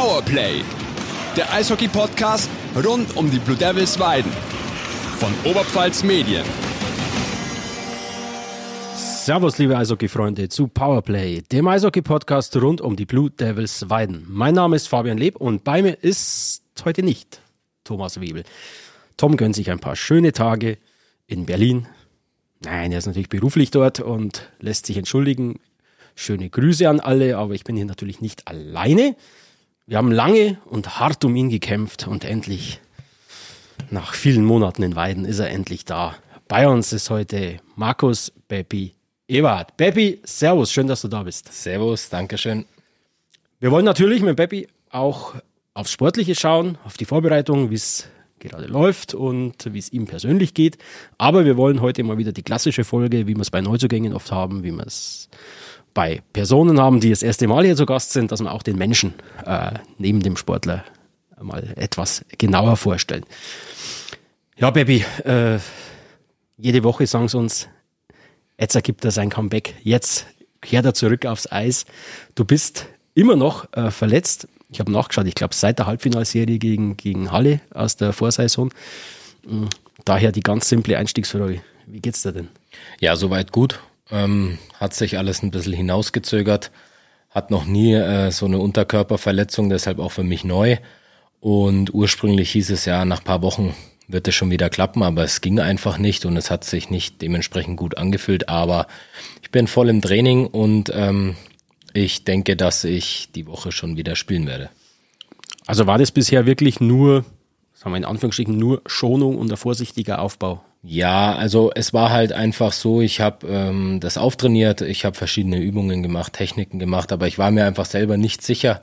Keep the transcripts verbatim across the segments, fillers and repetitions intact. Powerplay, der Eishockey-Podcast rund um die Blue Devils Weiden von Oberpfalz Medien. Servus, liebe Eishockey-Freunde, zu Powerplay, dem Eishockey-Podcast rund um die Blue Devils Weiden. Mein Name ist Fabian Leb und bei mir ist heute nicht Thomas Webel. Tom gönnt sich ein paar schöne Tage in Berlin. Nein, er ist natürlich beruflich dort und lässt sich entschuldigen. Schöne Grüße an alle, aber ich bin hier natürlich nicht alleine. Wir haben lange und hart um ihn gekämpft und endlich, nach vielen Monaten in Weiden, ist er endlich da. Bei uns ist heute Markus Beppi Eberhardt. Beppi, servus, schön, dass du da bist. Servus, danke schön. Wir wollen natürlich mit Beppi auch aufs Sportliche schauen, auf die Vorbereitung, wie es gerade läuft und wie es ihm persönlich geht. Aber wir wollen heute mal wieder die klassische Folge, wie wir es bei Neuzugängen oft haben, wie wir es bei Personen haben, die das erste Mal hier zu Gast sind, dass wir auch den Menschen äh, neben dem Sportler mal etwas genauer vorstellen. Ja, Beppi, äh, jede Woche sagen sie uns, jetzt ergibt er sein Comeback, jetzt kehrt er zurück aufs Eis. Du bist immer noch äh, verletzt. Ich habe nachgeschaut, ich glaube seit der Halbfinalserie gegen, gegen Halle aus der Vorsaison. Daher die ganz simple Einstiegsfrage. Wie geht's dir denn? Ja, soweit gut. Ähm, hat sich alles ein bisschen hinausgezögert, hat noch nie äh, so eine Unterkörperverletzung, deshalb auch für mich neu. Und ursprünglich hieß es ja, nach ein paar Wochen wird es schon wieder klappen, aber es ging einfach nicht und es hat sich nicht dementsprechend gut angefühlt. Aber ich bin voll im Training und ähm, ich denke, dass ich die Woche schon wieder spielen werde. Also war das bisher wirklich nur, sagen wir in Anführungsstrichen, nur Schonung und ein vorsichtiger Aufbau? Ja, also es war halt einfach so, ich habe ähm, das auftrainiert, ich habe verschiedene Übungen gemacht, Techniken gemacht, aber ich war mir einfach selber nicht sicher,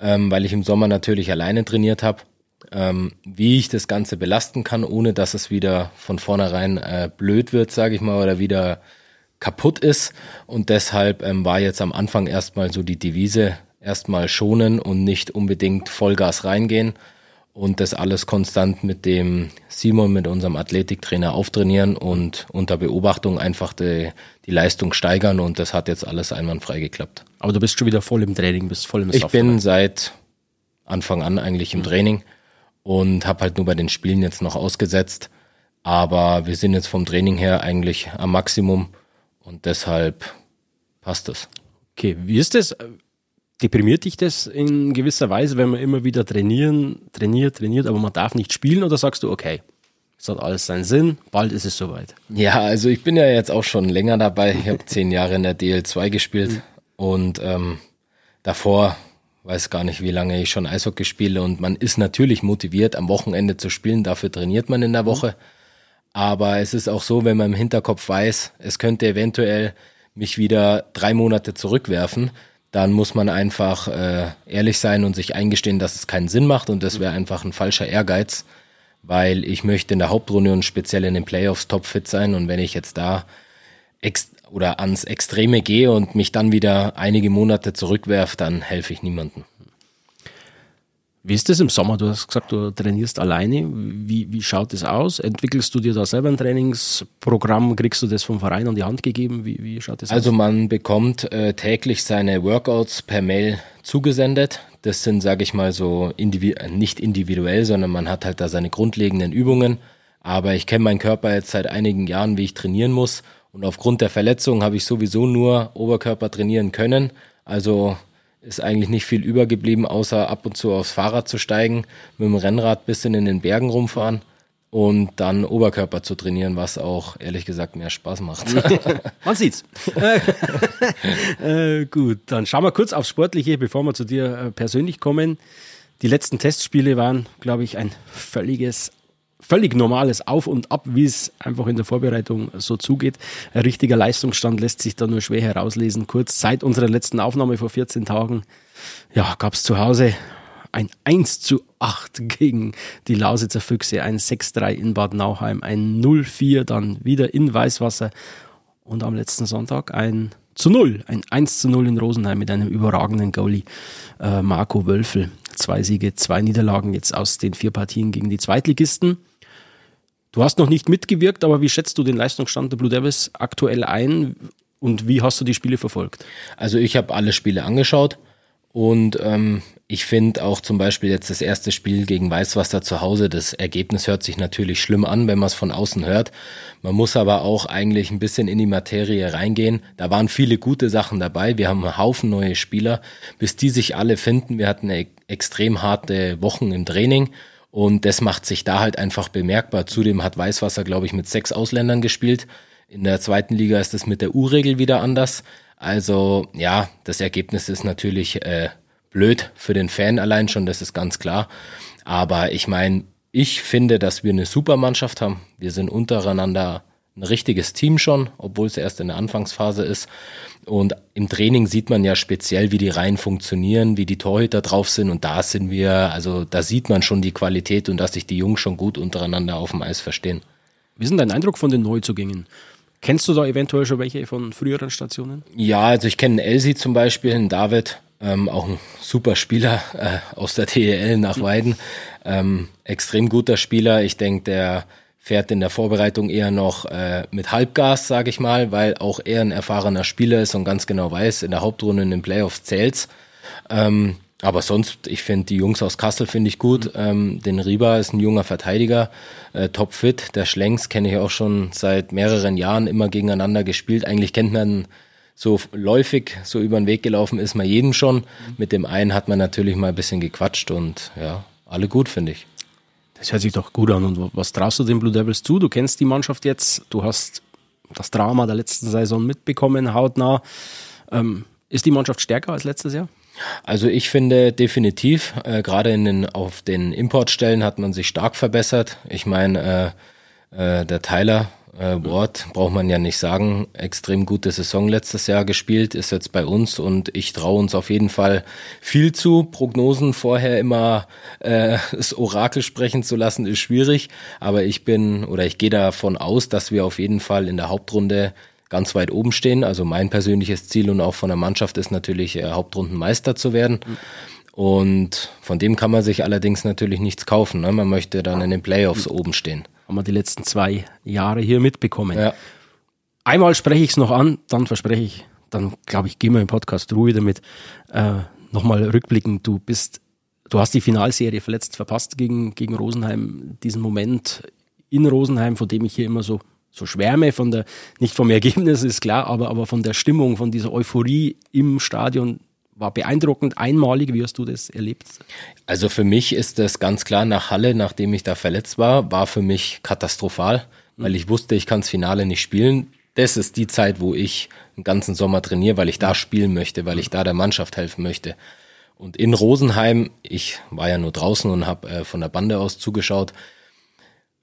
ähm, weil ich im Sommer natürlich alleine trainiert habe, ähm, wie ich das Ganze belasten kann, ohne dass es wieder von vornherein äh, blöd wird, sage ich mal, oder wieder kaputt ist. Und deshalb ähm, war jetzt am Anfang erstmal so die Devise, erstmal schonen und nicht unbedingt Vollgas reingehen. Und das alles konstant mit dem Simon, mit unserem Athletiktrainer auftrainieren und unter Beobachtung einfach die, die Leistung steigern. Und das hat jetzt alles einwandfrei geklappt. Aber du bist schon wieder voll im Training, bist voll im Saft. Ich bin seit Anfang an eigentlich im mhm. Training und habe halt nur bei den Spielen jetzt noch ausgesetzt. Aber wir sind jetzt vom Training her eigentlich am Maximum und deshalb passt es. Okay, wie ist das? Deprimiert dich das in gewisser Weise, wenn man immer wieder trainieren, trainiert, trainiert, aber man darf nicht spielen? Oder sagst du, okay, es hat alles seinen Sinn, bald ist es soweit? Ja, also ich bin ja jetzt auch schon länger dabei. Ich habe zehn Jahre in der D E L zwei gespielt und ähm, davor weiß gar nicht, wie lange ich schon Eishockey spiele. Und man ist natürlich motiviert, am Wochenende zu spielen. Dafür trainiert man in der Woche. Aber es ist auch so, wenn man im Hinterkopf weiß, es könnte eventuell mich wieder drei Monate zurückwerfen, dann muss man einfach äh, ehrlich sein und sich eingestehen, dass es keinen Sinn macht. Und das wäre einfach ein falscher Ehrgeiz, weil ich möchte in der Hauptrunde und speziell in den Playoffs topfit sein. Und wenn ich jetzt da ex- oder ans Extreme gehe und mich dann wieder einige Monate zurückwerfe, dann helfe ich niemandem. Wie ist das im Sommer? Du hast gesagt, du trainierst alleine. Wie, wie schaut das aus? Entwickelst du dir da selber ein Trainingsprogramm? Kriegst du das vom Verein an die Hand gegeben? Wie, wie schaut das also aus? Also man bekommt äh, täglich seine Workouts per Mail zugesendet. Das sind, sage ich mal, so individu- nicht individuell, sondern man hat halt da seine grundlegenden Übungen. Aber ich kenne meinen Körper jetzt seit einigen Jahren, wie ich trainieren muss. Und aufgrund der Verletzung habe ich sowieso nur Oberkörper trainieren können. Also ist eigentlich nicht viel übergeblieben, außer ab und zu aufs Fahrrad zu steigen, mit dem Rennrad ein bisschen in den Bergen rumfahren und dann Oberkörper zu trainieren, was auch ehrlich gesagt mehr Spaß macht. Man sieht's. äh, gut, dann schauen wir kurz aufs Sportliche, bevor wir zu dir persönlich kommen. Die letzten Testspiele waren, glaube ich, ein völliges, völlig normales Auf und Ab, wie es einfach in der Vorbereitung so zugeht. Ein richtiger Leistungsstand lässt sich da nur schwer herauslesen. Kurz seit unserer letzten Aufnahme vor vierzehn Tagen ja, gab es zu Hause ein eins zu acht gegen die Lausitzer Füchse, ein sechs drei in Bad Nauheim, ein null vier dann wieder in Weißwasser und am letzten Sonntag ein zu null, ein eins zu null in Rosenheim mit einem überragenden Goalie, äh, Marco Wölfel. Zwei Siege, zwei Niederlagen jetzt aus den vier Partien gegen die Zweitligisten. Du hast noch nicht mitgewirkt, aber wie schätzt du den Leistungsstand der Blue Devils aktuell ein und wie hast du die Spiele verfolgt? Also ich habe alle Spiele angeschaut und ähm, ich finde auch zum Beispiel jetzt das erste Spiel gegen Weißwasser zu Hause, das Ergebnis hört sich natürlich schlimm an, wenn man es von außen hört. Man muss aber auch eigentlich ein bisschen in die Materie reingehen. Da waren viele gute Sachen dabei. Wir haben einen Haufen neue Spieler, bis die sich alle finden. Wir hatten eine extrem harte Wochen im Training. Und das macht sich da halt einfach bemerkbar. Zudem hat Weißwasser, glaube ich, mit sechs Ausländern gespielt. In der zweiten Liga ist es mit der U-Regel wieder anders. Also ja, das Ergebnis ist natürlich äh, blöd für den Fan allein schon, das ist ganz klar. Aber ich meine, ich finde, dass wir eine super Mannschaft haben. Wir sind untereinander ein richtiges Team schon, obwohl es erst in der Anfangsphase ist. Und im Training sieht man ja speziell, wie die Reihen funktionieren, wie die Torhüter drauf sind. Und da sind wir, also da sieht man schon die Qualität und dass sich die Jungs schon gut untereinander auf dem Eis verstehen. Wie ist denn dein Eindruck von den Neuzugängen? Kennst du da eventuell schon welche von früheren Stationen? Ja, also ich kenne Elsie zum Beispiel, einen David, ähm, auch ein super Spieler äh, aus der D E L nach Weiden. Ähm, extrem guter Spieler. Ich denke, der fährt in der Vorbereitung eher noch äh, mit Halbgas, sage ich mal, weil auch er ein erfahrener Spieler ist und ganz genau weiß, in der Hauptrunde in den Playoffs zählt's. Ähm, aber sonst, ich finde die Jungs aus Kassel finde ich gut. Mhm. Ähm, den Rieber ist ein junger Verteidiger, äh, topfit. Der Schlenks kenne ich auch schon seit mehreren Jahren, immer gegeneinander gespielt. Eigentlich kennt man so läufig, so über den Weg gelaufen ist man jeden schon. Mhm. Mit dem einen hat man natürlich mal ein bisschen gequatscht und ja, alle gut, finde ich. Das hört sich doch gut an. Und was traust du den Blue Devils zu? Du kennst die Mannschaft jetzt, du hast das Drama der letzten Saison mitbekommen, hautnah. Ähm, ist die Mannschaft stärker als letztes Jahr? Also ich finde definitiv, äh, gerade in den, auf den Importstellen hat man sich stark verbessert. Ich meine, äh, äh, der Tyler äh, Board, braucht man ja nicht sagen, extrem gute Saison letztes Jahr gespielt, ist jetzt bei uns und ich traue uns auf jeden Fall viel zu. Prognosen vorher immer äh, das Orakel sprechen zu lassen, ist schwierig, aber ich bin oder ich gehe davon aus, dass wir auf jeden Fall in der Hauptrunde ganz weit oben stehen. Also mein persönliches Ziel und auch von der Mannschaft ist natürlich, äh, Hauptrundenmeister zu werden. Mhm. Und von dem kann man sich allerdings natürlich nichts kaufen. Ne? Man möchte dann in den Playoffs mhm. oben stehen. Haben wir die letzten zwei Jahre hier mitbekommen. Ja. Einmal spreche ich es noch an, dann verspreche ich, dann glaube ich, gehen wir im Podcast Ruhe damit. Äh, nochmal rückblickend, du bist, du hast die Finalserie verletzt verpasst gegen, gegen Rosenheim. Diesen Moment in Rosenheim, von dem ich hier immer so So schwärme, von der, nicht vom Ergebnis, ist klar, aber, aber von der Stimmung, von dieser Euphorie im Stadion war beeindruckend, einmalig. Wie hast du das erlebt? Also für mich ist das ganz klar, nach Halle, nachdem ich da verletzt war, war für mich katastrophal, mhm. weil ich wusste, ich kann das Finale nicht spielen. Das ist die Zeit, wo ich den ganzen Sommer trainiere, weil ich da spielen möchte, weil ich da der Mannschaft helfen möchte. Und in Rosenheim, ich war ja nur draußen und habe äh, von der Bande aus zugeschaut,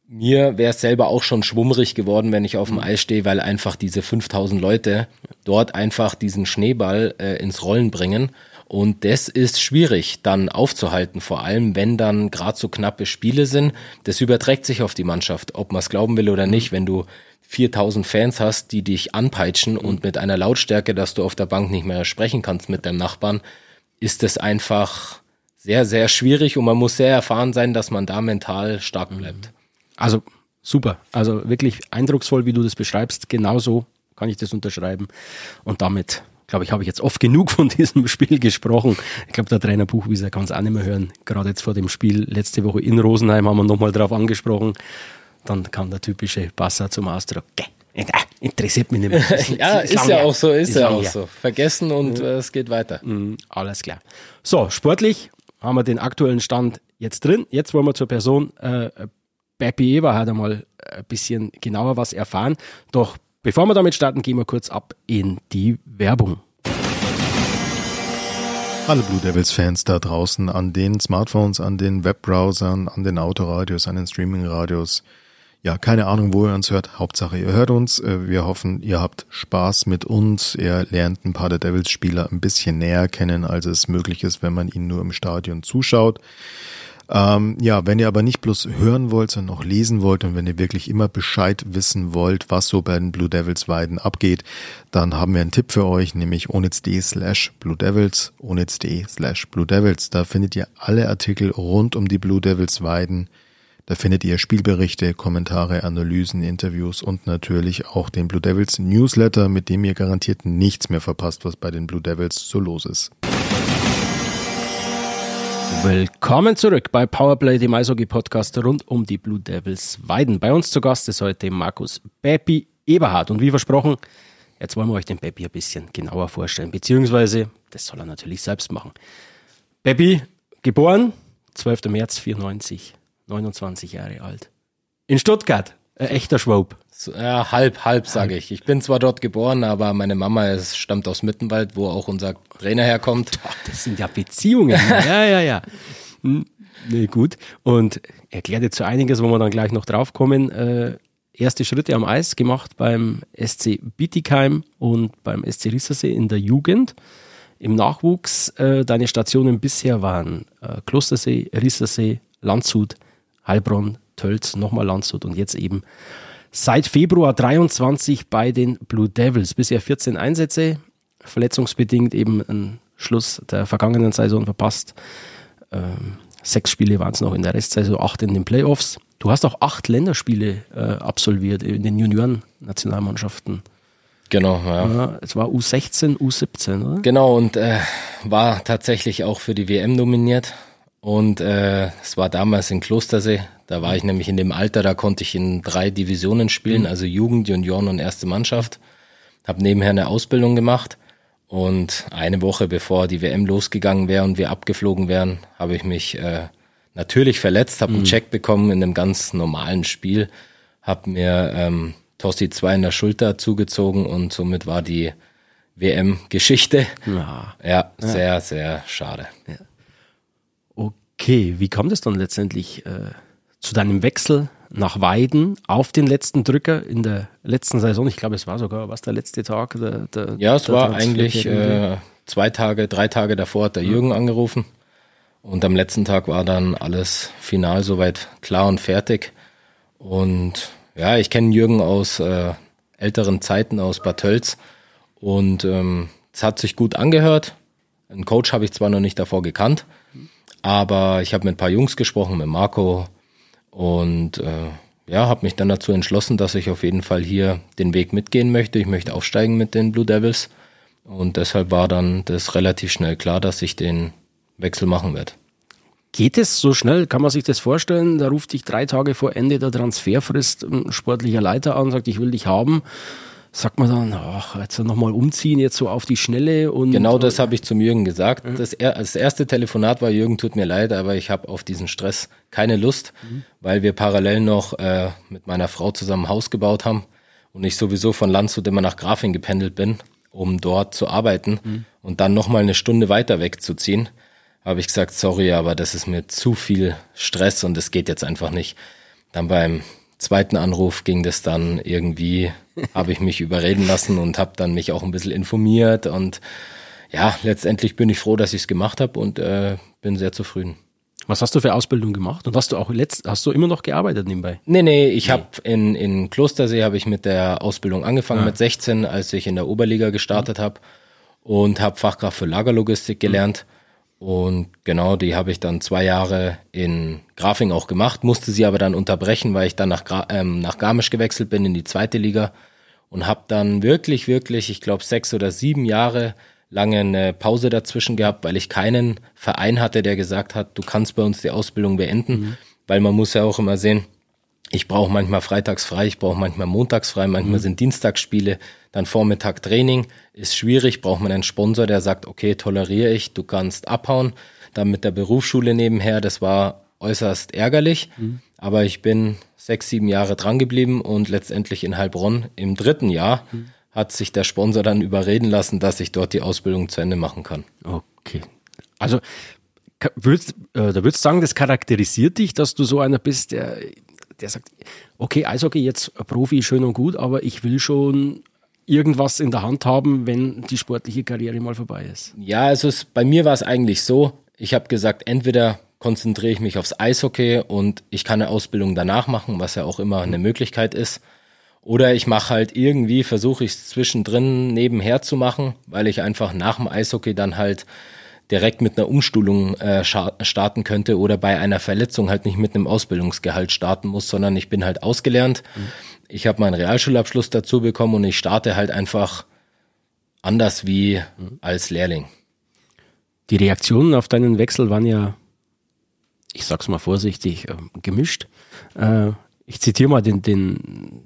mir wäre es selber auch schon schwummrig geworden, wenn ich auf dem Eis stehe, weil einfach diese fünftausend Leute dort einfach diesen Schneeball äh, ins Rollen bringen. Und das ist schwierig dann aufzuhalten, vor allem wenn dann gerade so knappe Spiele sind. Das überträgt sich auf die Mannschaft, ob man es glauben will oder nicht. Wenn du viertausend Fans hast, die dich anpeitschen und mit einer Lautstärke, dass du auf der Bank nicht mehr sprechen kannst mit deinem Nachbarn, ist das einfach sehr, sehr schwierig. Und man muss sehr erfahren sein, dass man da mental stark bleibt. Mhm. Also super, also wirklich eindrucksvoll, wie du das beschreibst. Genauso kann ich das unterschreiben. Und damit, glaube ich, habe ich jetzt oft genug von diesem Spiel gesprochen. Ich glaube, der Trainer Buchwieser kann es auch nicht mehr hören. Gerade jetzt vor dem Spiel letzte Woche in Rosenheim haben wir nochmal drauf angesprochen. Dann kam der typische Basser zum Ausdruck. Interessiert mich nicht mehr. Ja, ist ja auch so, ist ja auch so. Vergessen und äh, es geht weiter. Mhm, alles klar. So, sportlich haben wir den aktuellen Stand jetzt drin. Jetzt wollen wir zur Person äh, Beppi Eberhardt einmal ein bisschen genauer was erfahren. Doch bevor wir damit starten, gehen wir kurz ab in die Werbung. Alle Blue Devils Fans da draußen an den Smartphones, an den Webbrowsern, an den Autoradios, an den Streamingradios. Ja, keine Ahnung, wo ihr uns hört. Hauptsache, ihr hört uns. Wir hoffen, ihr habt Spaß mit uns. Ihr lernt ein paar der Devils-Spieler ein bisschen näher kennen, als es möglich ist, wenn man ihnen nur im Stadion zuschaut. Ähm, ja, wenn ihr aber nicht bloß hören wollt, sondern auch lesen wollt und wenn ihr wirklich immer Bescheid wissen wollt, was so bei den Blue Devils Weiden abgeht, dann haben wir einen Tipp für euch, nämlich onetz.de slash Blue Devils, onetz.de slash Blue Devils. Da findet ihr alle Artikel rund um die Blue Devils Weiden. Da findet ihr Spielberichte, Kommentare, Analysen, Interviews und natürlich auch den Blue Devils Newsletter, mit dem ihr garantiert nichts mehr verpasst, was bei den Blue Devils so los ist. Willkommen zurück bei Powerplay, dem Eishockey-Podcast rund um die Blue Devils Weiden. Bei uns zu Gast ist heute Markus Beppi Eberhardt. Und wie versprochen, jetzt wollen wir euch den Beppi ein bisschen genauer vorstellen, beziehungsweise das soll er natürlich selbst machen. Beppi, geboren, zwölfter März vierundneunzig, neunundzwanzig Jahre alt, in Stuttgart, ein echter Schwab. So, ja, halb, halb sage ich. Ich bin zwar dort geboren, aber meine Mama ist, stammt aus Mittenwald, wo auch unser Trainer herkommt. Das sind ja Beziehungen. Ja, ja, ja. Nee, gut. Und erklärt jetzt so einiges, wo wir dann gleich noch drauf kommen. Äh, erste Schritte am Eis gemacht beim S C Bietigheim und beim S C Riesersee in der Jugend. Im Nachwuchs, äh, deine Stationen bisher waren äh, Klostersee, Riesersee, Landshut, Heilbronn, Tölz, nochmal Landshut und jetzt eben seit Februar dreiundzwanzig bei den Blue Devils. Bisher vierzehn Einsätze, verletzungsbedingt eben ein Schluss der vergangenen Saison verpasst. Ähm, sechs Spiele waren es noch in der Restsaison, acht in den Playoffs. Du hast auch acht Länderspiele äh, absolviert in den Junioren-Nationalmannschaften. Genau, ja. ja. Es war U sechzehn, U siebzehn, oder? Genau, und äh, war tatsächlich auch für die W M nominiert. Und äh, es war damals in Klostersee, da war ich nämlich in dem Alter, da konnte ich in drei Divisionen spielen, also Jugend, Junioren und erste Mannschaft. Habe nebenher eine Ausbildung gemacht und eine Woche bevor die W M losgegangen wäre und wir abgeflogen wären, habe ich mich äh, natürlich verletzt, habe mhm. einen Check bekommen in einem ganz normalen Spiel, habe mir ähm, Torsi zwei in der Schulter zugezogen und somit war die W M-Geschichte. Ja, ja sehr, ja. sehr schade. Ja. Okay, wie kam das dann letztendlich äh, zu deinem Wechsel nach Weiden auf den letzten Drücker in der letzten Saison? Ich glaube, es war sogar, was der letzte Tag? Der, der, ja, es der war eigentlich äh, zwei Tage, drei Tage davor hat der Jürgen mhm. angerufen und am letzten Tag war dann alles final soweit klar und fertig. Und ja, ich kenne Jürgen aus äh, älteren Zeiten, aus Bad Tölz und ähm, es hat sich gut angehört. Einen Coach habe ich zwar noch nicht davor gekannt, aber ich habe mit ein paar Jungs gesprochen, mit Marco und äh, ja, habe mich dann dazu entschlossen, dass ich auf jeden Fall hier den Weg mitgehen möchte. Ich möchte aufsteigen mit den Blue Devils und deshalb war dann das relativ schnell klar, dass ich den Wechsel machen werde. Geht es so schnell? Kann man sich das vorstellen? Da ruft dich drei Tage vor Ende der Transferfrist ein sportlicher Leiter an und sagt, ich will dich haben. Sagt man dann, ach, jetzt nochmal umziehen, jetzt so auf die Schnelle. Und genau das habe ich zum Jürgen gesagt. Mhm. Das, er, das erste Telefonat war, Jürgen, tut mir leid, aber ich habe auf diesen Stress keine Lust, mhm. weil wir parallel noch äh, mit meiner Frau zusammen ein Haus gebaut haben und ich sowieso von Landshut immer nach Grafing gependelt bin, um dort zu arbeiten mhm. und dann nochmal eine Stunde weiter wegzuziehen. Habe ich gesagt, sorry, aber das ist mir zu viel Stress und das geht jetzt einfach nicht. Dann beim zweiten Anruf ging das dann irgendwie, habe ich mich überreden lassen und habe dann mich auch ein bisschen informiert und ja, letztendlich bin ich froh, dass ich es gemacht habe und äh, bin sehr zufrieden. Was hast du für Ausbildung gemacht und hast du auch letzt, hast du immer noch gearbeitet nebenbei? Nee, nee, ich nee. habe in, in Klostersee habe ich mit der Ausbildung angefangen ja. mit sechzehn, als ich in der Oberliga gestartet mhm. habe und habe Fachkraft für Lagerlogistik gelernt. Mhm. Und genau, die habe ich dann zwei Jahre in Grafing auch gemacht, musste sie aber dann unterbrechen, weil ich dann nach, Gra- ähm, nach Garmisch gewechselt bin in die zweite Liga und habe dann wirklich, wirklich, ich glaube sechs oder sieben Jahre lange eine Pause dazwischen gehabt, weil ich keinen Verein hatte, der gesagt hat, du kannst bei uns die Ausbildung beenden, mhm. weil man muss ja auch immer sehen, ich brauche manchmal freitags frei, ich brauche manchmal montags frei, manchmal mhm. sind Dienstagsspiele, dann Vormittag Training, ist schwierig, braucht man einen Sponsor, der sagt, okay, toleriere ich, du kannst abhauen. Dann mit der Berufsschule nebenher, das war äußerst ärgerlich, mhm. aber ich bin sechs, sieben Jahre dran geblieben und letztendlich in Heilbronn im dritten Jahr mhm. hat sich der Sponsor dann überreden lassen, dass ich dort die Ausbildung zu Ende machen kann. Okay, also würdest, äh, da würdest du sagen, das charakterisiert dich, dass du so einer bist, der... der sagt, okay, Eishockey jetzt Profi, schön und gut, aber ich will schon irgendwas in der Hand haben, wenn die sportliche Karriere mal vorbei ist. Ja, also es, bei mir war es eigentlich so, ich habe gesagt, entweder konzentriere ich mich aufs Eishockey und ich kann eine Ausbildung danach machen, was ja auch immer eine Möglichkeit ist, oder ich mache halt irgendwie, versuche ich es zwischendrin nebenher zu machen, weil ich einfach nach dem Eishockey dann halt direkt mit einer Umschulung äh, starten könnte oder bei einer Verletzung halt nicht mit einem Ausbildungsgehalt starten muss, sondern ich bin halt ausgelernt. Mhm. Ich habe meinen Realschulabschluss dazu bekommen und ich starte halt einfach anders wie mhm. als Lehrling. Die Reaktionen auf deinen Wechsel waren ja ich sag's mal vorsichtig, äh, gemischt. Äh, ich zitiere mal den, den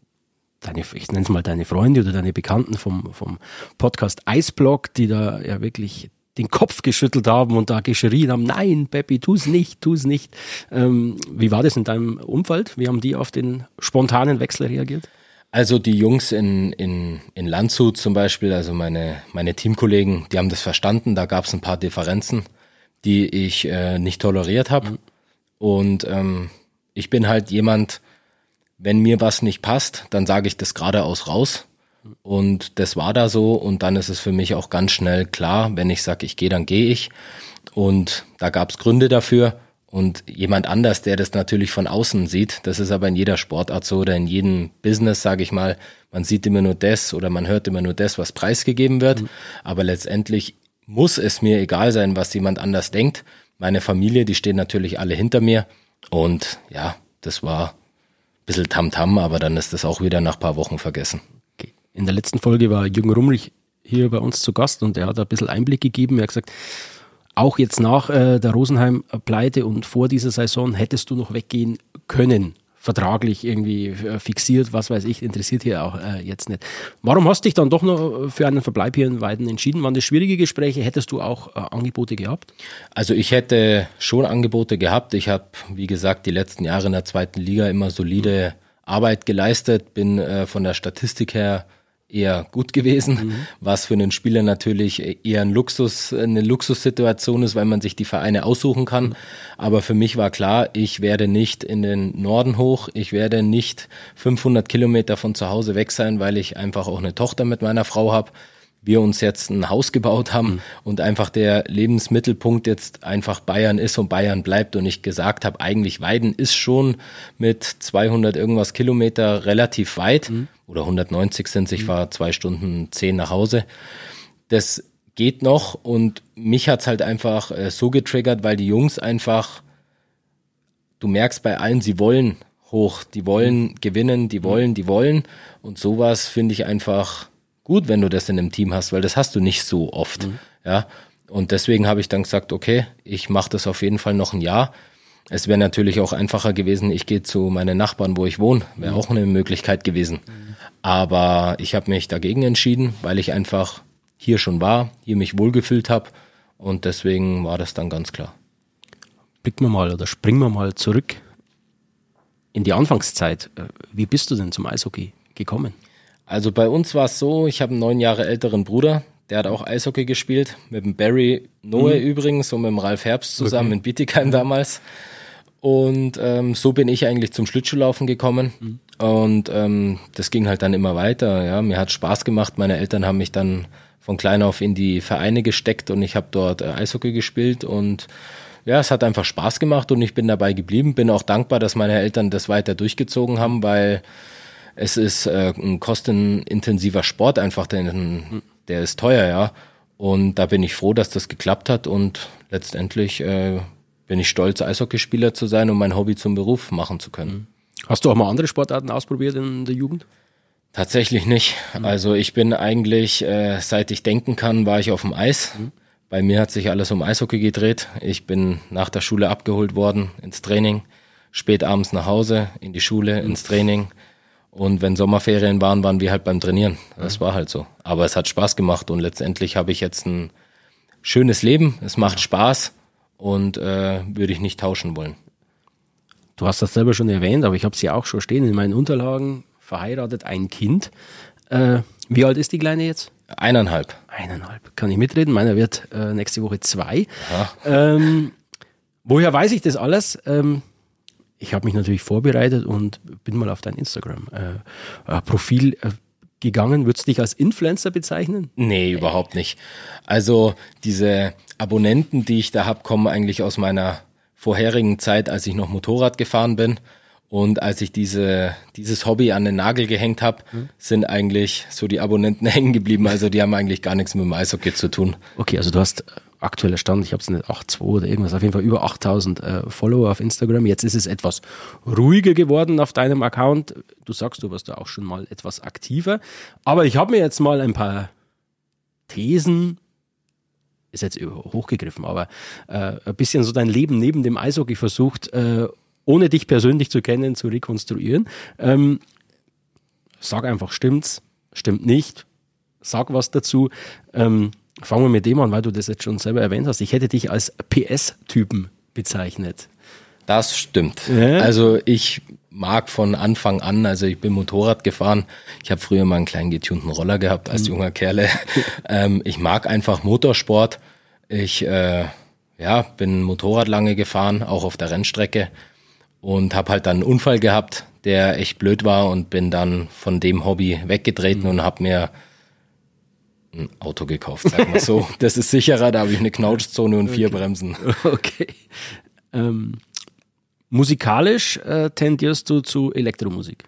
deine, ich nenne es mal deine Freunde oder deine Bekannten vom, vom Podcast Eisblock, die da ja wirklich den Kopf geschüttelt haben und da geschrien haben, nein, Beppi, tu's nicht, tu's nicht. Ähm, wie war das in deinem Umfeld? Wie haben die auf den spontanen Wechsel reagiert? Also die Jungs in, in, in Landshut zum Beispiel, also meine, meine Teamkollegen, die haben das verstanden. Da gab es ein paar Differenzen, die ich äh, nicht toleriert habe. Mhm. Und ähm, ich bin halt jemand, wenn mir was nicht passt, dann sage ich das geradeaus raus. Und das war da so und dann ist es für mich auch ganz schnell klar, wenn ich sage, ich gehe, dann gehe ich. Und da gab es Gründe dafür und jemand anders, der das natürlich von außen sieht, das ist aber in jeder Sportart so oder in jedem Business, sage ich mal, man sieht immer nur das oder man hört immer nur das, was preisgegeben wird, mhm. aber letztendlich muss es mir egal sein, was jemand anders denkt. Meine Familie, die stehen natürlich alle hinter mir und ja, das war ein bisschen Tamtam, aber dann ist das auch wieder nach ein paar Wochen vergessen. In der letzten Folge war Jürgen Rummelich hier bei uns zu Gast und er hat ein bisschen Einblick gegeben. Er hat gesagt, auch jetzt nach äh, der Rosenheim-Pleite und vor dieser Saison hättest du noch weggehen können. Vertraglich irgendwie fixiert, was weiß ich, interessiert hier auch äh, jetzt nicht. Warum hast du dich dann doch noch für einen Verbleib hier in Weiden entschieden? Waren das schwierige Gespräche? Hättest du auch äh, Angebote gehabt? Also ich hätte schon Angebote gehabt. Ich habe, wie gesagt, die letzten Jahre in der zweiten Liga immer solide Arbeit geleistet. Bin äh, von der Statistik her eher gut gewesen, mhm. was für einen Spieler natürlich eher ein Luxus, eine Luxussituation ist, weil man sich die Vereine aussuchen kann. Mhm. Aber für mich war klar, ich werde nicht in den Norden hoch, ich werde nicht fünfhundert Kilometer von zu Hause weg sein, weil ich einfach auch eine Tochter mit meiner Frau habe. Wir uns jetzt ein Haus gebaut haben mhm. und einfach der Lebensmittelpunkt jetzt einfach Bayern ist und Bayern bleibt und ich gesagt habe, eigentlich Weiden ist schon mit zweihundert irgendwas Kilometer relativ weit mhm. oder hundertneunzig sind, ich mhm. war zwei Stunden zehn nach Hause. Das geht noch und mich hat's halt einfach so getriggert, weil die Jungs einfach, du merkst bei allen, sie wollen hoch, die wollen gewinnen, die wollen, die wollen und sowas finde ich einfach gut, wenn du das in einem Team hast, weil das hast du nicht so oft. Mhm. Ja. Und deswegen habe ich dann gesagt, okay, ich mache das auf jeden Fall noch ein Jahr. Es wäre natürlich auch einfacher gewesen, ich gehe zu meinen Nachbarn, wo ich wohne, wäre mhm. auch eine Möglichkeit gewesen. Mhm. Aber ich habe mich dagegen entschieden, weil ich einfach hier schon war, hier mich wohlgefühlt habe und deswegen war das dann ganz klar. Blicken wir mal oder springen wir mal zurück in die Anfangszeit. Wie bist du denn zum Eishockey gekommen? Also bei uns war es so, ich habe einen neun Jahre älteren Bruder, der hat auch Eishockey gespielt, mit dem Barry Noe mhm. übrigens und mit dem Ralf Herbst zusammen okay. in Bietigheim damals. Und ähm, so bin ich eigentlich zum Schlittschuhlaufen gekommen mhm. und ähm, das ging halt dann immer weiter. Ja, mir hat Spaß gemacht, meine Eltern haben mich dann von klein auf in die Vereine gesteckt und ich habe dort äh, Eishockey gespielt und ja, es hat einfach Spaß gemacht und ich bin dabei geblieben. Bin auch dankbar, dass meine Eltern das weiter durchgezogen haben, weil es ist äh, ein kostenintensiver Sport einfach, denn der ist teuer, ja. Und da bin ich froh, dass das geklappt hat und letztendlich äh, bin ich stolz, Eishockeyspieler zu sein und mein Hobby zum Beruf machen zu können. Hast du auch mal andere Sportarten ausprobiert in der Jugend? Tatsächlich nicht. Mhm. Also ich bin eigentlich, äh, seit ich denken kann, war ich auf dem Eis. Mhm. Bei mir hat sich alles um Eishockey gedreht. Ich bin nach der Schule abgeholt worden ins Training, spät abends nach Hause, in die Schule, mhm. ins Training. Und wenn Sommerferien waren, waren wir halt beim Trainieren. Das war halt so. Aber es hat Spaß gemacht und letztendlich habe ich jetzt ein schönes Leben. Es macht Spaß und äh, würde ich nicht tauschen wollen. Du hast das selber schon erwähnt, aber ich habe es ja auch schon stehen in meinen Unterlagen. Verheiratet, ein Kind. Äh, wie alt ist die Kleine jetzt? Eineinhalb. Eineinhalb. Kann ich mitreden? Meiner wird äh, nächste Woche zwei. Ähm, woher weiß ich das alles? Ähm, Ich habe mich natürlich vorbereitet und bin mal auf dein Instagram-Profil äh, äh, gegangen. Würdest du dich als Influencer bezeichnen? Nee, überhaupt nicht. Also diese Abonnenten, die ich da habe, kommen eigentlich aus meiner vorherigen Zeit, als ich noch Motorrad gefahren bin. Und als ich diese dieses Hobby an den Nagel gehängt habe, mhm. sind eigentlich so die Abonnenten hängen geblieben. Also die haben eigentlich gar nichts mit dem Eishockey zu tun. Okay, also du hast aktueller Stand, ich habe es nicht, acht Komma zwei oder irgendwas, auf jeden Fall über achttausend äh, Follower auf Instagram. Jetzt ist es etwas ruhiger geworden auf deinem Account. Du sagst, du warst da auch schon mal etwas aktiver. Aber ich habe mir jetzt mal ein paar Thesen, ist jetzt hochgegriffen, aber äh, ein bisschen so dein Leben neben dem Eishockey versucht, äh, ohne dich persönlich zu kennen, zu rekonstruieren. Ähm, sag einfach, stimmt's, stimmt nicht, sag was dazu. Ähm, fangen wir mit dem an, weil du das jetzt schon selber erwähnt hast. Ich hätte dich als P S-Typen bezeichnet. Das stimmt. Ja. Also ich mag von Anfang an, also ich bin Motorrad gefahren. Ich habe früher mal einen kleinen getunten Roller gehabt als mhm. junger Kerle. ähm, ich mag einfach Motorsport. Ich äh, ja, bin Motorrad lange gefahren, auch auf der Rennstrecke. Und habe halt dann einen Unfall gehabt, der echt blöd war, und bin dann von dem Hobby weggetreten mhm. und habe mir ein Auto gekauft, sagen wir so. Das ist sicherer, da habe ich eine Knautschzone und vier okay. Bremsen. Okay. Ähm, musikalisch äh, tendierst du zu Elektromusik?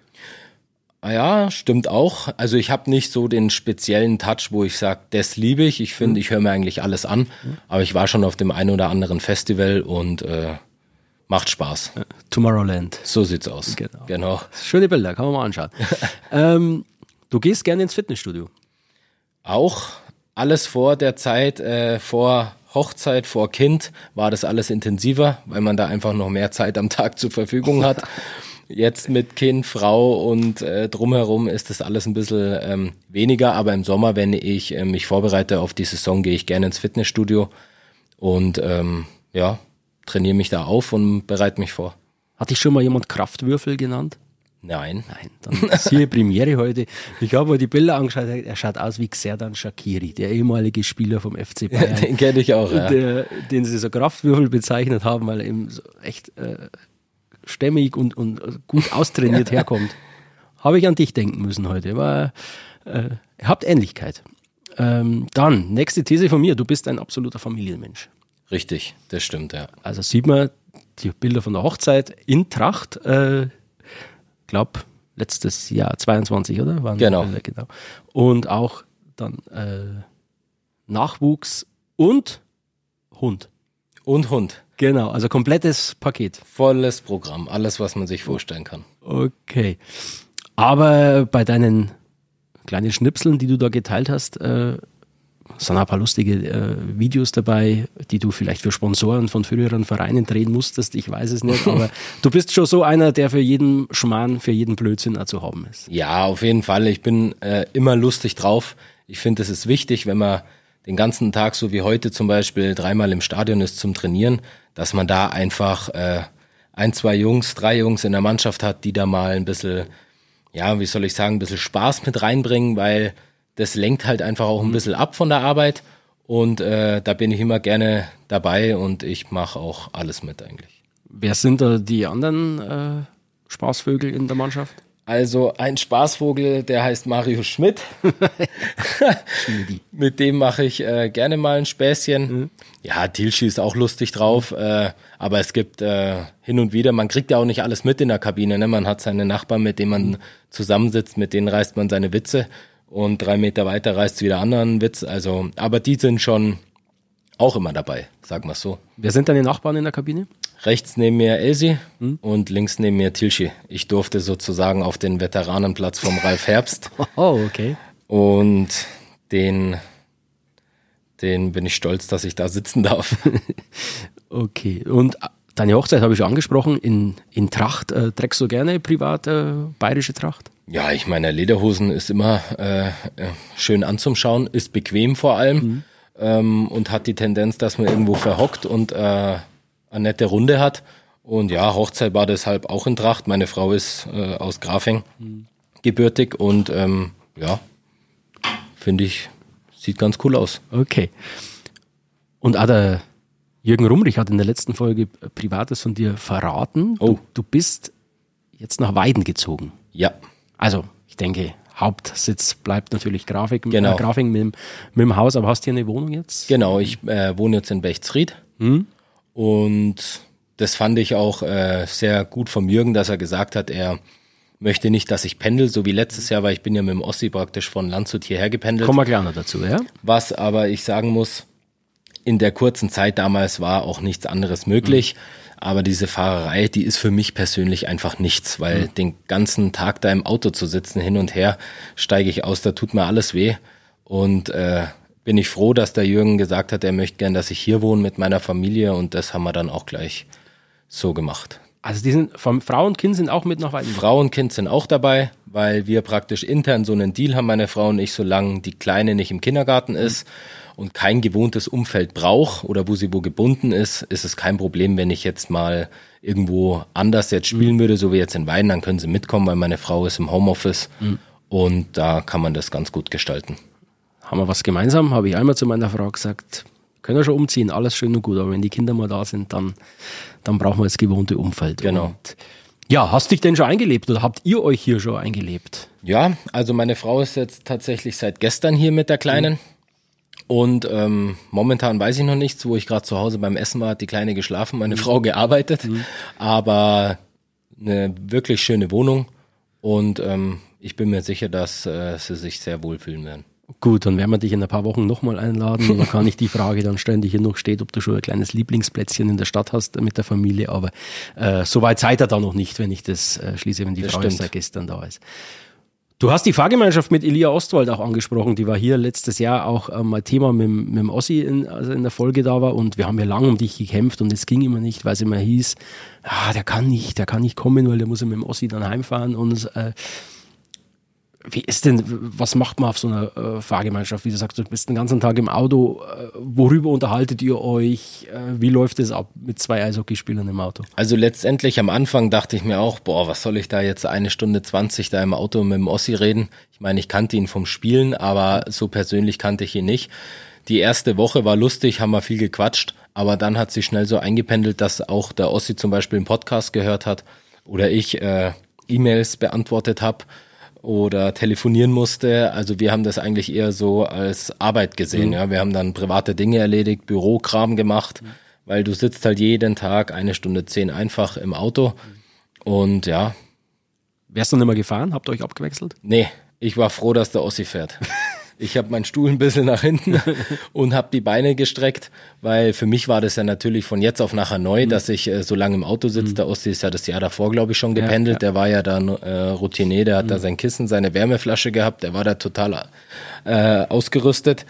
Ah ja, stimmt auch. Also ich habe nicht so den speziellen Touch, wo ich sage, das liebe ich. Ich finde, mhm. ich höre mir eigentlich alles an. Mhm. Aber ich war schon auf dem einen oder anderen Festival und äh, macht Spaß. Tomorrowland. So sieht's aus. Genau. genau. Schöne Bilder, kann man mal anschauen. ähm, du gehst gerne ins Fitnessstudio. Auch alles vor der Zeit, äh, vor Hochzeit, vor Kind war das alles intensiver, weil man da einfach noch mehr Zeit am Tag zur Verfügung hat. Jetzt mit Kind, Frau und äh, drumherum ist das alles ein bisschen ähm, weniger, aber im Sommer, wenn ich äh, mich vorbereite auf die Saison, gehe ich gerne ins Fitnessstudio und ähm, ja, trainiere mich da auf und bereite mich vor. Hat dich schon mal jemand Kraftwürfel genannt? Nein. Nein, dann ist hier Premiere heute. Ich habe mal die Bilder angeschaut, er schaut aus wie Xherdan Shaqiri, der ehemalige Spieler vom F C Bayern. Den kenne ich auch, ja. Der, den sie so Kraftwürfel bezeichnet haben, weil er eben so echt äh, stämmig und, und gut austrainiert herkommt. Habe ich an dich denken müssen heute, aber äh, ihr habt Ähnlichkeit. Ähm, dann, nächste These von mir, du bist ein absoluter Familienmensch. Richtig, das stimmt, ja. Also sieht man die Bilder von der Hochzeit in Tracht, äh, ich glaube, letztes Jahr, zweiundzwanzig, oder? Waren genau. Alle, genau. Und auch dann äh, Nachwuchs und Hund. Und Hund. Genau, also komplettes Paket. Volles Programm, alles, was man sich vorstellen kann. Okay. Aber bei deinen kleinen Schnipseln, die du da geteilt hast, äh, sind ein paar lustige äh, Videos dabei, die du vielleicht für Sponsoren von früheren Vereinen drehen musstest, ich weiß es nicht, aber du bist schon so einer, der für jeden Schmarrn, für jeden Blödsinn auch zu haben ist. Ja, auf jeden Fall. Ich bin äh, immer lustig drauf. Ich finde, es ist wichtig, wenn man den ganzen Tag, so wie heute zum Beispiel, dreimal im Stadion ist zum Trainieren, dass man da einfach äh, ein, zwei Jungs, drei Jungs in der Mannschaft hat, die da mal ein bisschen, ja, wie soll ich sagen, ein bisschen Spaß mit reinbringen, weil das lenkt halt einfach auch ein bisschen ab von der Arbeit und äh, da bin ich immer gerne dabei und ich mache auch alles mit eigentlich. Wer sind da die anderen äh, Spaßvögel in der Mannschaft? Also ein Spaßvogel, der heißt Mario Schmidt. Mit dem mache ich äh, gerne mal ein Späßchen. Mhm. Ja, Thielschi ist auch lustig drauf, äh, aber es gibt äh, hin und wieder, man kriegt ja auch nicht alles mit in der Kabine, ne? Man hat seine Nachbarn, mit denen man zusammensitzt, mit denen reißt man seine Witze. Und drei Meter weiter reißt es wieder anderen Witz. Also, aber die sind schon auch immer dabei, sagen wir es so. Wer sind deine Nachbarn in der Kabine? Rechts neben mir Elsie hm? und links neben mir Thielschi. Ich durfte sozusagen auf den Veteranenplatz vom Ralf Herbst. Oh, okay. Und den, den bin ich stolz, dass ich da sitzen darf. Okay. Und deine Hochzeit habe ich schon angesprochen. In, in Tracht äh, trägst du gerne privat äh, bayerische Tracht? Ja, ich meine, Lederhosen ist immer äh, schön anzuschauen, ist bequem vor allem mhm. ähm, und hat die Tendenz, dass man irgendwo verhockt und äh, eine nette Runde hat. Und ja, Hochzeit war deshalb auch in Tracht. Meine Frau ist äh, aus Grafing mhm. gebürtig und ähm, ja, finde ich, sieht ganz cool aus. Okay. Und auch der Jürgen Rummelich hat in der letzten Folge Privates von dir verraten. Oh. Du, du bist jetzt nach Weiden gezogen. Ja. Also, ich denke, Hauptsitz bleibt natürlich Grafik, genau. äh, Grafing mit, mit dem Haus, aber hast du hier eine Wohnung jetzt? Genau, ich äh, wohne jetzt in Bechtsried hm? und das fand ich auch äh, sehr gut vom Jürgen, dass er gesagt hat, er möchte nicht, dass ich pendel, so wie letztes Jahr, weil ich bin ja mit dem Ossi praktisch von Landshut hierher gependelt. Kommen wir gleich noch dazu, ja? Was aber ich sagen muss, in der kurzen Zeit damals war auch nichts anderes möglich. Hm. Aber diese Fahrerei, die ist für mich persönlich einfach nichts, weil mhm. den ganzen Tag da im Auto zu sitzen, hin und her, steige ich aus, da tut mir alles weh. Und äh, bin ich froh, dass der Jürgen gesagt hat, er möchte gern, dass ich hier wohne mit meiner Familie, und das haben wir dann auch gleich so gemacht. Also die sind, vom Frau und Kind sind auch mit nach Weiden? Frau und Kind sind auch dabei, weil wir praktisch intern so einen Deal haben, meine Frau und ich, solange die Kleine nicht im Kindergarten ist mhm. und kein gewohntes Umfeld braucht oder wo sie wo gebunden ist, ist es kein Problem, wenn ich jetzt mal irgendwo anders jetzt spielen mhm. würde, so wie jetzt in Weiden, dann können sie mitkommen, weil meine Frau ist im Homeoffice mhm. und da kann man das ganz gut gestalten. Haben wir was gemeinsam, habe ich einmal zu meiner Frau gesagt, können wir schon umziehen, alles schön und gut, aber wenn die Kinder mal da sind, dann, dann brauchen wir das gewohnte Umfeld. Genau. Und ja, hast du dich denn schon eingelebt oder habt ihr euch hier schon eingelebt? Ja, also meine Frau ist jetzt tatsächlich seit gestern hier mit der Kleinen mhm. und ähm, momentan weiß ich noch nichts, wo ich gerade zu Hause beim Essen war, hat die Kleine geschlafen, meine mhm. Frau gearbeitet, mhm. aber eine wirklich schöne Wohnung und ähm, ich bin mir sicher, dass äh, sie sich sehr wohlfühlen werden. Gut, dann werden wir dich in ein paar Wochen nochmal einladen. Und dann kann ich die Frage dann stellen, die hier noch steht, ob du schon ein kleines Lieblingsplätzchen in der Stadt hast mit der Familie. Aber äh, so weit seid ihr da noch nicht, wenn ich das äh, schließe, wenn die das Frau erst seit gestern da ist. Du hast die Fahrgemeinschaft mit Elia Ostwald auch angesprochen. Die war hier letztes Jahr auch äh, mal Thema mit, mit dem Ossi, in, also in der Folge da war. Und wir haben ja lange um dich gekämpft und es ging immer nicht, weil es immer hieß, ah, der kann nicht, der kann nicht kommen, weil der muss ja mit dem Ossi dann heimfahren und äh, wie ist denn, was macht man auf so einer äh, Fahrgemeinschaft? Wie du sagst, du bist den ganzen Tag im Auto. Äh, worüber unterhaltet ihr euch? Äh, wie läuft es ab mit zwei Eishockeyspielern im Auto? Also letztendlich am Anfang dachte ich mir auch, boah, was soll ich da jetzt eine Stunde zwanzig da im Auto mit dem Ossi reden? Ich meine, ich kannte ihn vom Spielen, aber so persönlich kannte ich ihn nicht. Die erste Woche war lustig, haben wir viel gequatscht, aber dann hat sich schnell so eingependelt, dass auch der Ossi zum Beispiel einen Podcast gehört hat oder ich äh, E-Mails beantwortet habe oder telefonieren musste. Also wir haben das eigentlich eher so als Arbeit gesehen. Mhm. Ja, wir haben dann private Dinge erledigt, Bürokram gemacht, mhm. weil du sitzt halt jeden Tag eine Stunde zehn einfach im Auto mhm. und ja. Wärst du nicht mehr gefahren? Habt ihr euch abgewechselt? Nee, ich war froh, dass der Ossi fährt. Ich habe meinen Stuhl ein bisschen nach hinten und habe die Beine gestreckt, weil für mich war das ja natürlich von jetzt auf nachher neu, mhm. dass ich äh, so lange im Auto sitze. Mhm. Der Ossi ist ja das Jahr davor, glaube ich, schon gependelt. Ja, ja. Der war ja dann äh, Routinier, der hat mhm. da sein Kissen, seine Wärmeflasche gehabt. Der war da total äh, ausgerüstet.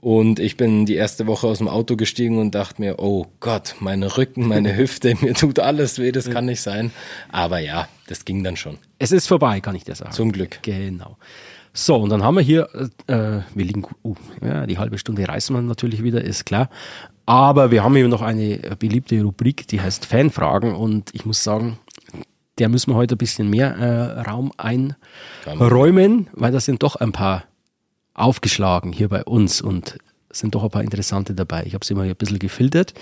Und ich bin die erste Woche aus dem Auto gestiegen und dachte mir, oh Gott, mein Rücken, meine Hüfte, mir tut alles weh, das kann nicht sein. Aber ja, das ging dann schon. Es ist vorbei, kann ich dir sagen. Zum Glück. Genau. So, und dann haben wir hier, äh, wir liegen, uh, ja, die halbe Stunde reißen wir natürlich wieder, ist klar. Aber wir haben hier noch eine beliebte Rubrik, die heißt Fanfragen. Und ich muss sagen, der müssen wir heute ein bisschen mehr äh, Raum einräumen, weil da sind doch ein paar aufgeschlagen hier bei uns und sind doch ein paar interessante dabei. Ich habe sie mal ein bisschen gefiltert.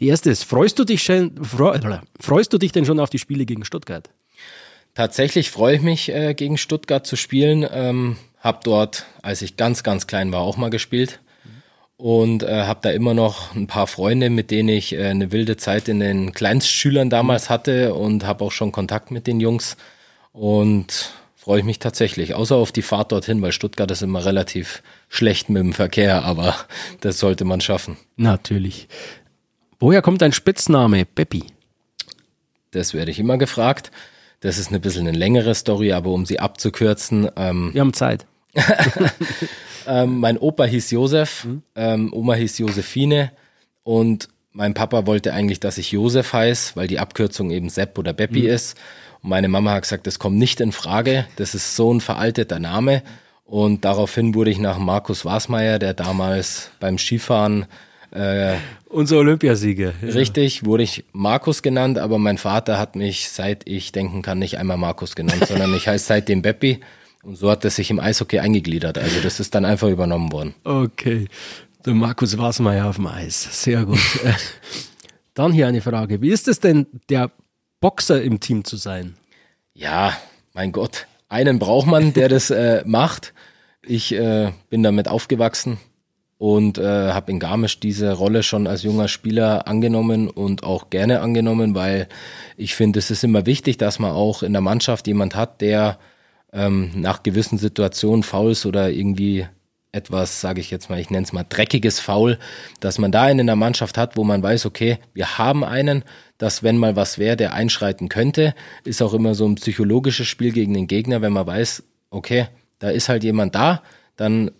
Die erste ist, freust du dich schon, freust du dich denn schon auf die Spiele gegen Stuttgart? Tatsächlich freue ich mich, äh, gegen Stuttgart zu spielen. Ähm, habe dort, als ich ganz, ganz klein war, auch mal gespielt und äh, habe da immer noch ein paar Freunde, mit denen ich äh, eine wilde Zeit in den Kleinstschülern damals hatte und habe auch schon Kontakt mit den Jungs und freue ich mich tatsächlich, außer auf die Fahrt dorthin, weil Stuttgart ist immer relativ schlecht mit dem Verkehr, aber das sollte man schaffen. Natürlich. Woher kommt dein Spitzname, Beppi? Das werde ich immer gefragt. Das ist ein bisschen eine längere Story, aber um sie abzukürzen. Ähm, Wir haben Zeit. ähm, mein Opa hieß Josef, mhm. ähm, Oma hieß Josephine und mein Papa wollte eigentlich, dass ich Josef heiße, weil die Abkürzung eben Sepp oder Beppi mhm. ist. Meine Mama hat gesagt, das kommt nicht in Frage, das ist so ein veralteter Name. Und daraufhin wurde ich nach Markus Wasmeier, der damals beim Skifahren äh, unser Olympiasieger. Ja. Richtig, wurde ich Markus genannt, aber mein Vater hat mich, seit ich denken kann, nicht einmal Markus genannt, sondern ich heiße seitdem Beppi. Und so hat das sich im Eishockey eingegliedert. Also das ist dann einfach übernommen worden. Okay, der Markus Wasmeier auf dem Eis, sehr gut. Dann hier eine Frage, wie ist es denn, der Boxer im Team zu sein? Ja, mein Gott, einen braucht man, der das äh, macht. Ich äh, bin damit aufgewachsen und äh, habe in Garmisch diese Rolle schon als junger Spieler angenommen und auch gerne angenommen, weil ich finde, es ist immer wichtig, dass man auch in der Mannschaft jemand hat, der ähm, nach gewissen Situationen faul ist oder irgendwie etwas, sage ich jetzt mal, ich nenne es mal dreckiges Foul, dass man da einen in der Mannschaft hat, wo man weiß, okay, wir haben einen, dass wenn mal was wäre, der einschreiten könnte, ist auch immer so ein psychologisches Spiel gegen den Gegner, wenn man weiß, okay, da ist halt jemand da, dann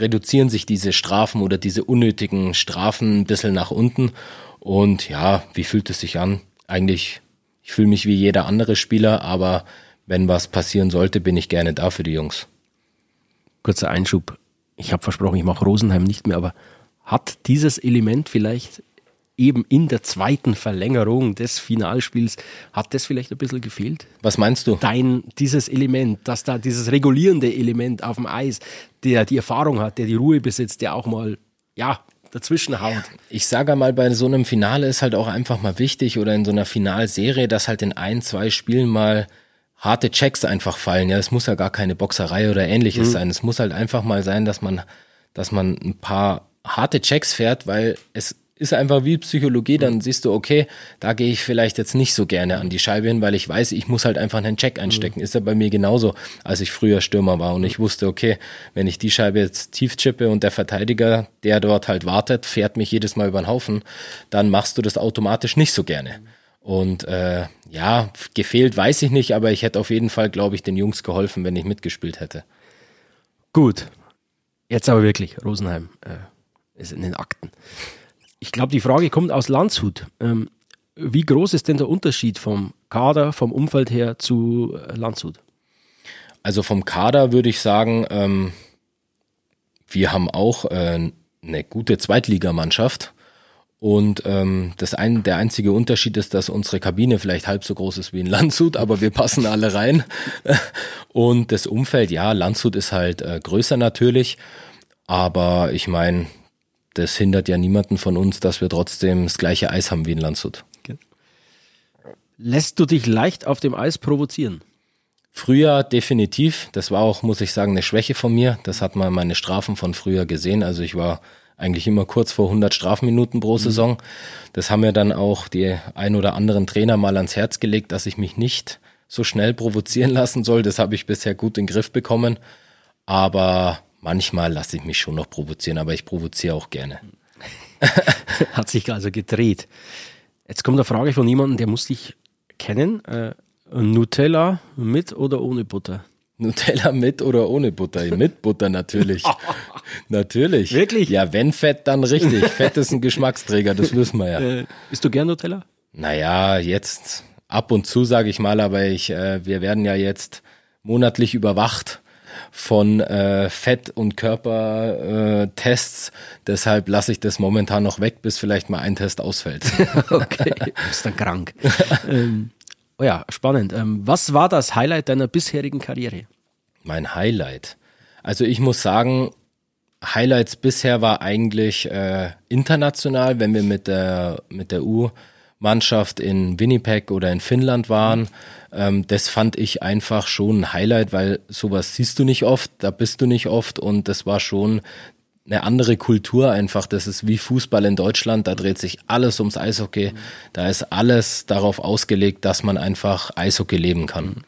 reduzieren sich diese Strafen oder diese unnötigen Strafen ein bisschen nach unten. Und ja, wie fühlt es sich an? Eigentlich, ich fühle mich wie jeder andere Spieler, aber wenn was passieren sollte, bin ich gerne da für die Jungs. Kurzer Einschub. Ich habe versprochen, ich mache Rosenheim nicht mehr, aber hat dieses Element vielleicht eben in der zweiten Verlängerung des Finalspiels, hat das vielleicht ein bisschen gefehlt? Was meinst du? Dein, dieses Element, dass da dieses regulierende Element auf dem Eis, der die Erfahrung hat, der die Ruhe besitzt, der auch mal, ja, dazwischen haut. Ich sage mal, bei so einem Finale ist halt auch einfach mal wichtig oder in so einer Finalserie, dass halt in ein, zwei Spielen mal harte Checks einfach fallen. Ja, es muss ja gar keine Boxerei oder ähnliches mhm. sein. Es muss halt einfach mal sein, dass man, dass man ein paar harte Checks fährt, weil es ist einfach wie Psychologie, dann siehst du, okay, da gehe ich vielleicht jetzt nicht so gerne an die Scheibe hin, weil ich weiß, ich muss halt einfach einen Check einstecken. Mhm. Ist ja bei mir genauso, als ich früher Stürmer war und ich wusste, okay, wenn ich die Scheibe jetzt tief chippe und der Verteidiger, der dort halt wartet, fährt mich jedes Mal über den Haufen, dann machst du das automatisch nicht so gerne. Und äh, ja, gefehlt weiß ich nicht, aber ich hätte auf jeden Fall, glaube ich, den Jungs geholfen, wenn ich mitgespielt hätte. Gut, jetzt aber wirklich, Rosenheim äh, ist in den Akten. Ich glaube, die Frage kommt aus Landshut. Ähm, wie groß ist denn der Unterschied vom Kader, vom Umfeld her zu Landshut? Also vom Kader würde ich sagen, ähm, wir haben auch äh, eine gute Zweitligamannschaft. Und ähm, das ein, der einzige Unterschied ist, dass unsere Kabine vielleicht halb so groß ist wie in Landshut, aber wir passen alle rein. Und das Umfeld, ja, Landshut ist halt äh, größer natürlich, aber ich meine, das hindert ja niemanden von uns, dass wir trotzdem das gleiche Eis haben wie in Landshut. Okay. Lässt du dich leicht auf dem Eis provozieren? Früher definitiv. Das war auch, muss ich sagen, eine Schwäche von mir. Das hat man meine Strafen von früher gesehen. Also ich war eigentlich immer kurz vor hundert Strafminuten pro Saison. Mhm. Das haben mir dann auch die ein oder anderen Trainer mal ans Herz gelegt, dass ich mich nicht so schnell provozieren lassen soll. Das habe ich bisher gut in den Griff bekommen. Aber manchmal lasse ich mich schon noch provozieren, aber ich provoziere auch gerne. Hat sich also gedreht. Jetzt kommt eine Frage von jemandem, der muss dich kennen. Äh, Nutella mit oder ohne Butter? Nutella mit oder ohne Butter? Mit Butter natürlich. Natürlich. Wirklich? Ja, wenn Fett, dann richtig. Fett ist ein Geschmacksträger, das wissen wir ja. Äh, isst du gern Nutella? Naja, jetzt ab und zu, sage ich mal, aber ich, äh, wir werden ja jetzt monatlich überwacht von äh, Fett- und Körpertests. Äh, Deshalb lasse ich das momentan noch weg, bis vielleicht mal ein Test ausfällt. Okay, du bist dann krank. ähm, oh ja, spannend. Ähm, was war das Highlight deiner bisherigen Karriere? Mein Highlight? Also ich muss sagen, Highlights bisher war eigentlich äh, international, wenn wir mit der, mit der U-Mannschaft in Winnipeg oder in Finnland waren. Das fand ich einfach schon ein Highlight, weil sowas siehst du nicht oft, da bist du nicht oft und das war schon eine andere Kultur einfach. Das ist wie Fußball in Deutschland, da dreht sich alles ums Eishockey, da ist alles darauf ausgelegt, dass man einfach Eishockey leben kann.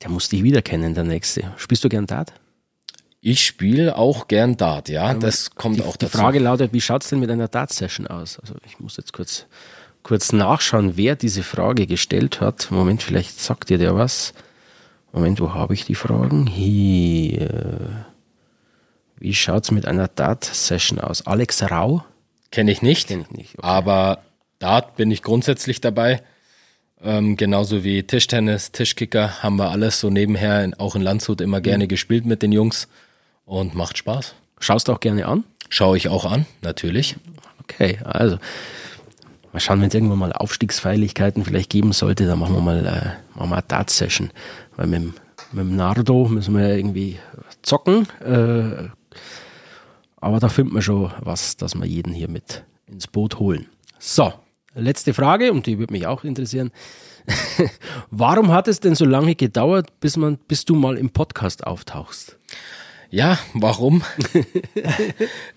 Der muss dich wieder kennen, der Nächste. Spielst du gern Dart? Ich spiele auch gern Dart, ja, das kommt die, auch dazu. Die Frage lautet, wie schaut es denn mit einer Dart-Session aus? Also ich muss jetzt kurz... Kurz nachschauen, wer diese Frage gestellt hat. Moment, vielleicht sagt dir der was. Moment, wo habe ich die Fragen? Hier. Wie schaut es mit einer Dart-Session aus? Alex Rau? Kenne ich nicht. Kenn ich nicht. Okay. Aber Dart bin ich grundsätzlich dabei. Ähm, genauso wie Tischtennis, Tischkicker haben wir alles so nebenher, auch in Landshut immer gerne mhm. gespielt mit den Jungs und macht Spaß. Schaust du auch gerne an? Schaue ich auch an, natürlich. Okay, also... Mal schauen, wenn es irgendwann mal Aufstiegsfeierlichkeiten vielleicht geben sollte, dann machen wir mal, äh, machen wir eine Dart-Session. Weil mit dem, mit dem Nardo müssen wir ja irgendwie zocken. Äh, aber da finden wir schon was, dass wir jeden hier mit ins Boot holen. So, letzte Frage, und die würde mich auch interessieren. Warum hat es denn so lange gedauert, bis, man, bis du mal im Podcast auftauchst? Ja, warum?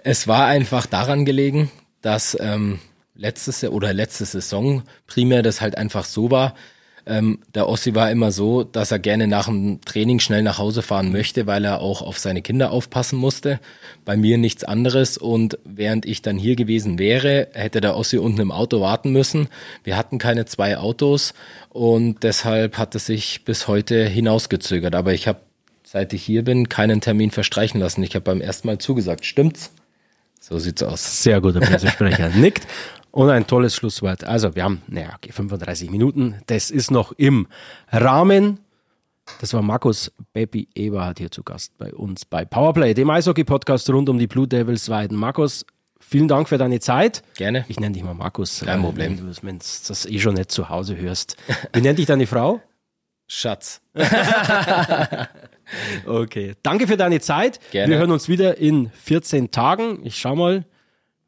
Es war einfach daran gelegen, dass... Ähm, letztes Jahr oder letzte Saison primär das halt einfach so war. Ähm, der Ossi war immer so, dass er gerne nach dem Training schnell nach Hause fahren möchte, weil er auch auf seine Kinder aufpassen musste. Bei mir nichts anderes und während ich dann hier gewesen wäre, hätte der Ossi unten im Auto warten müssen. Wir hatten keine zwei Autos und deshalb hat es sich bis heute hinausgezögert. Aber ich habe seit ich hier bin, keinen Termin verstreichen lassen. Ich habe beim ersten Mal zugesagt. Stimmt's? So sieht's aus. Sehr guter Pressesprecher nickt. Und ein tolles Schlusswort. Also wir haben, naja, okay, fünfunddreißig Minuten. Das ist noch im Rahmen. Das war Markus Beppi Eberhardt hier zu Gast bei uns bei Powerplay, dem Eishockey-Podcast rund um die Blue Devils Weiden. Markus, vielen Dank für deine Zeit. Gerne. Ich nenne dich mal Markus. Kein äh, Problem. Wenn du wenn das eh schon nicht zu Hause hörst. Wie nennt dich deine Frau? Schatz. Okay. Danke für deine Zeit. Gerne. Wir hören uns wieder in vierzehn Tagen. Ich schau mal.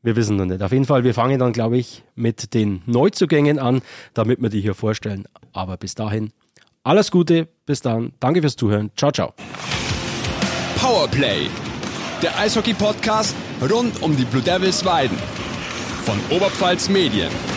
Wir wissen noch nicht. Auf jeden Fall, wir fangen dann, glaube ich, mit den Neuzugängen an, damit wir die hier vorstellen. Aber bis dahin, alles Gute. Bis dann. Danke fürs Zuhören. Ciao, ciao. Powerplay. Der Eishockey-Podcast rund um die Blue Devils Weiden von Oberpfalz Medien.